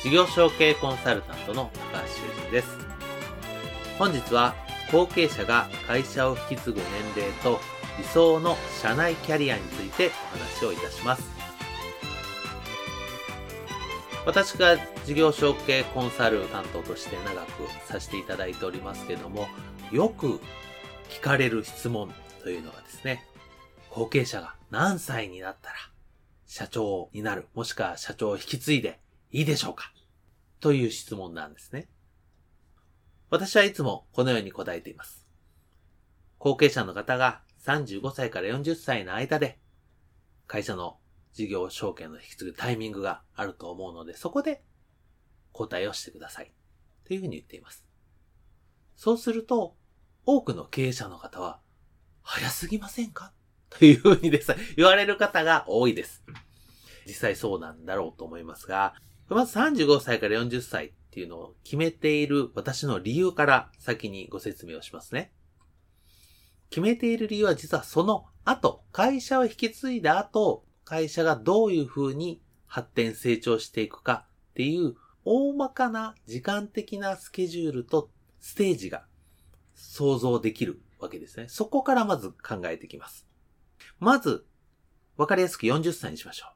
事業承継コンサルタントの高橋修人です。本日は後継者が会社を引き継ぐ年齢と理想の社内キャリアについてお話をいたします。私が事業承継コンサル担当として長くさせていただいておりますけれども、よく聞かれる質問というのがですね、後継者が何歳になったら社長になる、もしくは社長を引き継いでいいでしょうかという質問なんですね。私はいつもこのように答えています。後継者の方が35歳から40歳の間で会社の事業承継の引き継ぐタイミングがあると思うので、そこで交代をしてくださいというふうに言っています。そうすると多くの経営者の方は早すぎませんかというふうにですね、言われる方が多いです。実際そうなんだろうと思いますが、まず35歳から40歳っていうのを決めている私の理由から先にご説明をしますね。決めている理由は実はその後、会社を引き継いだ後、会社がどういう風に発展成長していくかっていう大まかな時間的なスケジュールとステージが想像できるわけですね。そこからまず考えてきます。まず分かりやすく40歳にしましょう。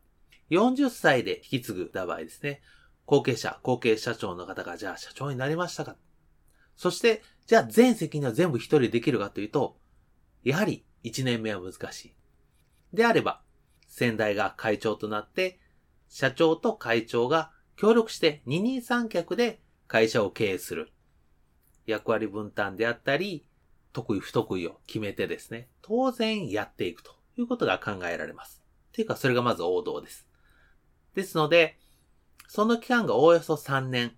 40歳で引き継ぐ場合ですね、後継社長の方がじゃあ社長になりましたか。そしてじゃあ全責任は全部一人できるかというと、やはり1年目は難しい。であれば先代が会長となって、社長と会長が協力して二人三脚で会社を経営する。役割分担であったり、得意不得意を決めてですね、当然やっていくということが考えられます。というかそれがまず王道です。ですので、その期間がおおよそ3年。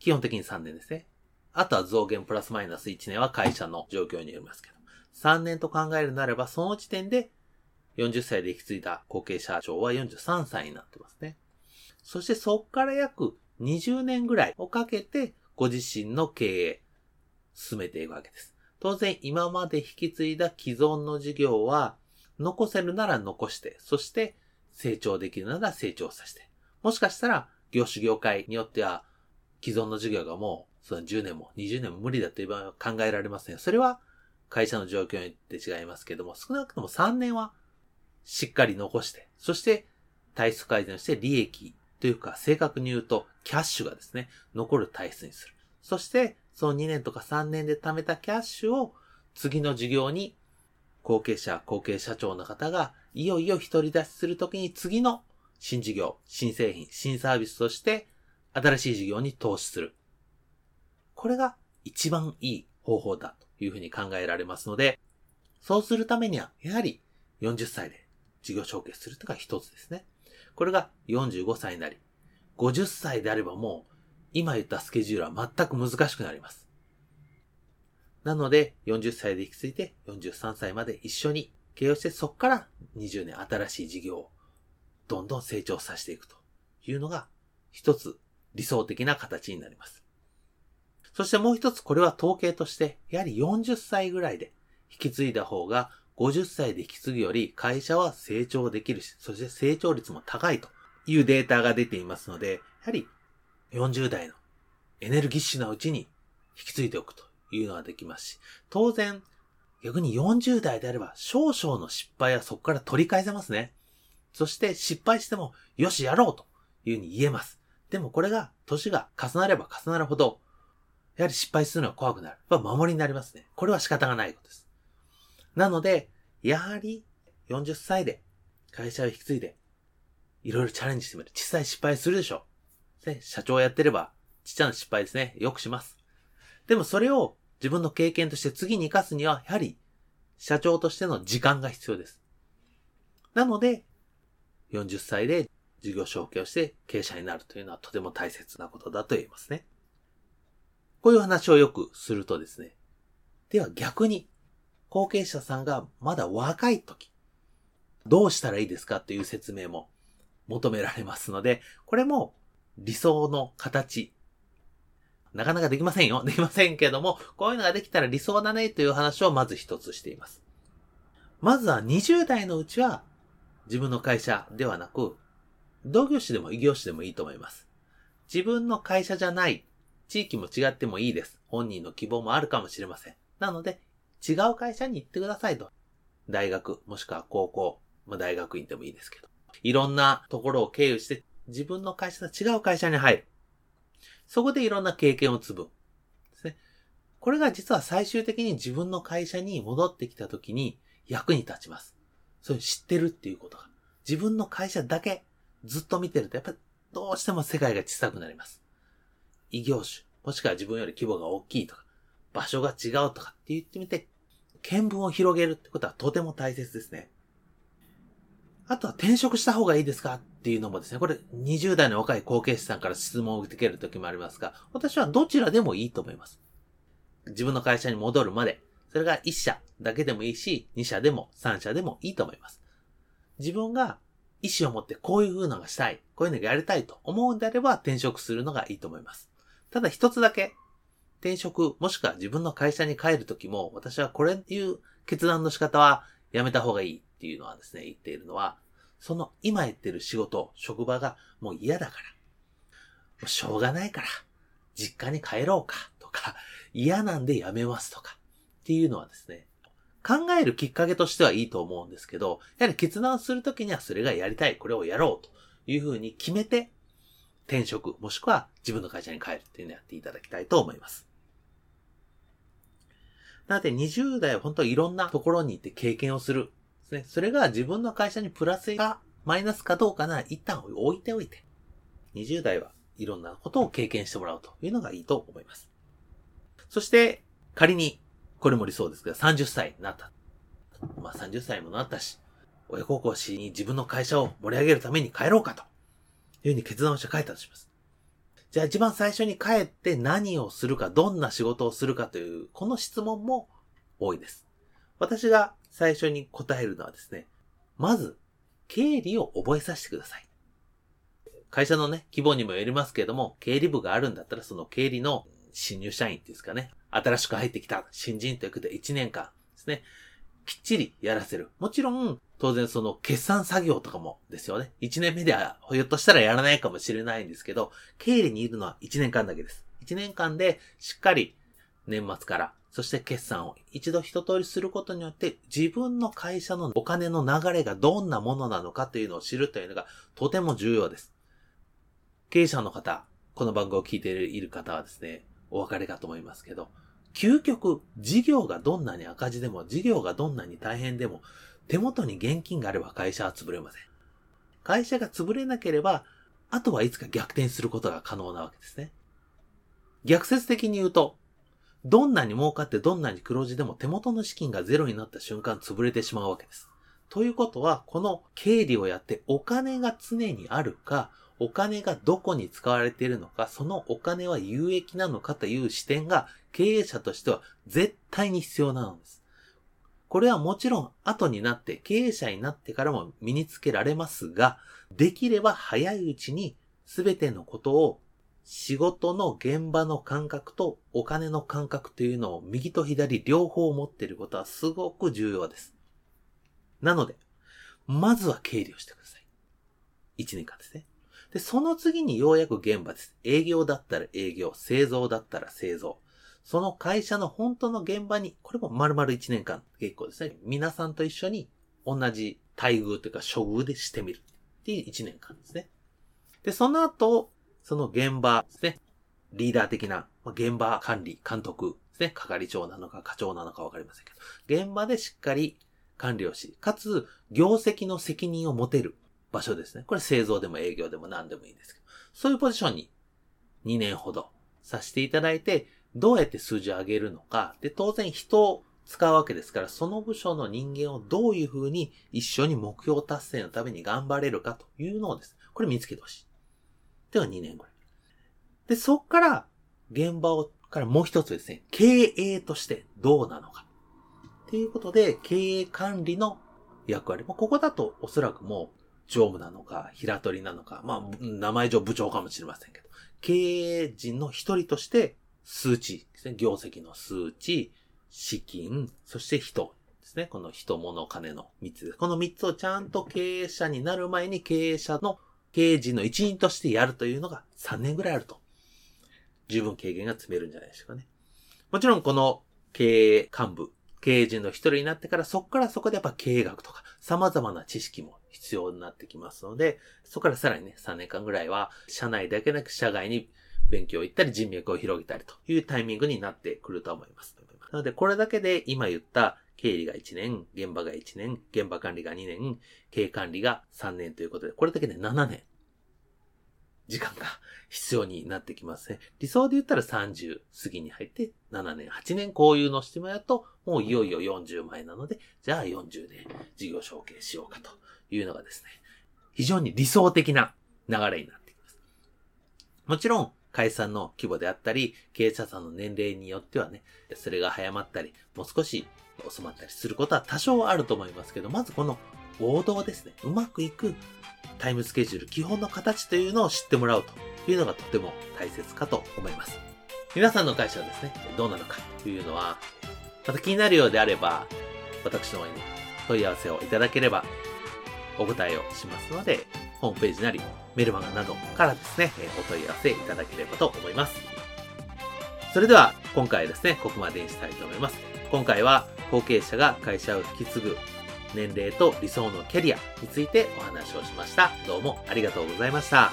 基本的に3年ですね。あとは増減プラスマイナス1年は会社の状況によりますけど。3年と考えるならば、その時点で40歳で引き継いだ後継社長は43歳になってますね。そしてそこから約20年ぐらいをかけてご自身の経営進めていくわけです。当然今まで引き継いだ既存の事業は残せるなら残して、そして成長できるなら成長させて。もしかしたら業種業界によっては既存の事業がもうその10年も20年も無理だという場合は考えられません。それは会社の状況によって違いますけども、少なくとも3年はしっかり残して、そして体質改善して利益というか正確に言うとキャッシュがですね、残る体質にする。そしてその2年とか3年で貯めたキャッシュを次の事業に後継社長の方がいよいよ独り立ちするときに次の新事業、新製品、新サービスとして新しい事業に投資する。これが一番いい方法だというふうに考えられますので、そうするためにはやはり40歳で事業承継するというのが一つですね。これが45歳になり、50歳であればもう今言ったスケジュールは全く難しくなります。なので40歳で引き継いで43歳まで一緒に経営をして、そこから20年新しい事業をどんどん成長させていくというのが一つ理想的な形になります。そしてもう一つ、これは統計としてやはり40歳ぐらいで引き継いだ方が50歳で引き継ぐより会社は成長できるし、そして成長率も高いというデータが出ていますので、やはり40代のエネルギッシュなうちに引き継いでおくというのができますし、当然逆に40代であれば少々の失敗はそこから取り返せますね。そして失敗してもよしやろうというふうに言えます。でもこれが年が重なれば重なるほどやはり失敗するのは怖くなる。守りになりますね。これは仕方がないことです。なので、やはり40歳で会社を引き継いで、いろいろチャレンジしてみる。小さい失敗するでしょ。ね、社長やってれば、小さな失敗ですね。よくします。でもそれを自分の経験として次に活かすには、やはり社長としての時間が必要です。なので、40歳で事業承継をして経営者になるというのはとても大切なことだと言えますね。こういう話をよくするとですね。では逆に、後継者さんがまだ若い時、どうしたらいいですかという説明も求められますので、これも理想の形。なかなかできませんよ。できませんけども、こういうのができたら理想だねという話をまず一つしています。まずは20代のうちは、自分の会社ではなく、同業種でも異業種でもいいと思います。自分の会社じゃない、地域も違ってもいいです。本人の希望もあるかもしれません。なので、違う会社に行ってくださいと。大学、もしくは高校、大学院でもいいですけど。いろんなところを経由して、自分の会社と違う会社に入る。そこでいろんな経験を積む。ですね。これが実は最終的に自分の会社に戻ってきた時に役に立ちます。そういう知ってるっていうことが。自分の会社だけずっと見てると、やっぱりどうしても世界が小さくなります。異業種、もしくは自分より規模が大きいとか、場所が違うとかって言ってみて、見聞を広げるってことはとても大切ですね。あとは転職した方がいいですかっていうのもですね、これ20代の若い後継者さんから質問を受ける時もありますが、私はどちらでもいいと思います。自分の会社に戻るまで、それが1社だけでもいいし、2社でも3社でもいいと思います。自分が意思を持ってこういう風なのがしたい、こういうのがやりたいと思うんであれば転職するのがいいと思います。ただ一つだけ、転職もしくは自分の会社に帰るときも、私はこれっていう決断の仕方はやめた方がいいっていうのはですね、言っているのは、その今やってる仕事、職場がもう嫌だから、もうしょうがないから、実家に帰ろうかとか、嫌なんで辞めますとかっていうのはですね、考えるきっかけとしてはいいと思うんですけど、やはり決断するときにはそれがやりたい、これをやろうというふうに決めて、転職もしくは自分の会社に帰るっていうのをやっていただきたいと思います。なので20代は本当にいろんなところに行って経験をする。それが自分の会社にプラスかマイナスかどうかなら一旦置いておいて、20代はいろんなことを経験してもらうというのがいいと思います。そして仮に、これも理想ですけど30歳になった。30歳もなったし、親孝行しに自分の会社を盛り上げるために帰ろうかというふうに決断をして帰ったとします。じゃあ一番最初に帰って何をするか、どんな仕事をするかという、この質問も多いです。私が最初に答えるのはですね、まず、経理を覚えさせてください。会社のね、規模にもよりますけれども、経理部があるんだったら、その経理の新入社員ですかね、新しく入ってきた新人ということで1年間ですね、きっちりやらせる。もちろん、当然その決算作業とかもですよね。1年目では、ひょっとしたらやらないかもしれないんですけど、経理にいるのは1年間だけです。1年間でしっかり年末から、そして決算を一度一通りすることによって自分の会社のお金の流れがどんなものなのかというのを知るというのがとても重要です。経営者の方、この番組を聞いている方はですね、お分かりかと思いますけど、究極事業がどんなに赤字でも事業がどんなに大変でも手元に現金があれば会社は潰れません。会社が潰れなければあとはいつか逆転することが可能なわけですね。逆説的に言うと、どんなに儲かってどんなに黒字でも手元の資金がゼロになった瞬間潰れてしまうわけです。ということは、この経理をやってお金が常にあるか、お金がどこに使われているのか、そのお金は有益なのかという視点が経営者としては絶対に必要なのです。これはもちろん後になって経営者になってからも身につけられますが、できれば早いうちに全てのことを仕事の現場の感覚とお金の感覚というのを右と左両方持っていることはすごく重要です。なので、まずは経理をしてください。1年間ですね。で、その次にようやく現場です。営業だったら営業、製造だったら製造。その会社の本当の現場に、これも丸々1年間結構ですね。皆さんと一緒に同じ待遇というか処遇でしてみるっていう1年間ですね。で、その後、その現場ですね。リーダー的な、現場管理、監督ですね。係長なのか課長なのかわかりませんけど、現場でしっかり管理をし、かつ業績の責任を持てる場所ですね。これ製造でも営業でも何でもいいんですけど、そういうポジションに2年ほどさせていただいて、どうやって数字を上げるのか、で、当然人を使うわけですから、その部署の人間をどういうふうに一緒に目標達成のために頑張れるかというのをですね、これ見つけてほしい。では2年ぐらい。で、そっから現場をからもう一つですね、経営としてどうなのか。ということで、経営管理の役割。ここだとおそらくもう常務なのか、平取りなのか、名前上部長かもしれませんけど、経営陣の一人として数値ですね、業績の数値、資金、そして人ですね。この人、物、金の3つです。この3つをちゃんと経営者になる前に経営者の経営陣の一員としてやるというのが3年ぐらいあると。十分経験が積めるんじゃないでしょうかね。もちろんこの経営幹部、経営陣の一人になってから、そこからそこでやっぱ経営学とか様々な知識も必要になってきますので、そこからさらにね、3年間ぐらいは社内だけなく社外に勉強行ったり人脈を広げたりというタイミングになってくると思います。なのでこれだけで今言った経理が1年、現場が1年、現場管理が2年、経営管理が3年ということで、これだけで7年時間が必要になってきますね。理想で言ったら30過ぎに入って7年、8年こういうのをしてもらうと、もういよいよ40前なので、じゃあ40で事業承継しようかというのがですね、非常に理想的な流れになってきます。もちろん、会社の規模であったり、経営者さんの年齢によってはね、それが早まったり、もう少し遅まったりすることは多少あると思いますけど、まずこの王道ですね、うまくいくタイムスケジュール、基本の形というのを知ってもらうというのがとても大切かと思います。皆さんの会社はですね、どうなのかというのは、また気になるようであれば、私の方に問い合わせをいただければ、お答えをしますので、ホームページなりメルマガなどからですね、お問い合わせいただければと思います。それでは今回ですね、ここまでにしたいと思います。今回は後継者が会社を引き継ぐ年齢と理想のキャリアについてお話をしました。どうもありがとうございました。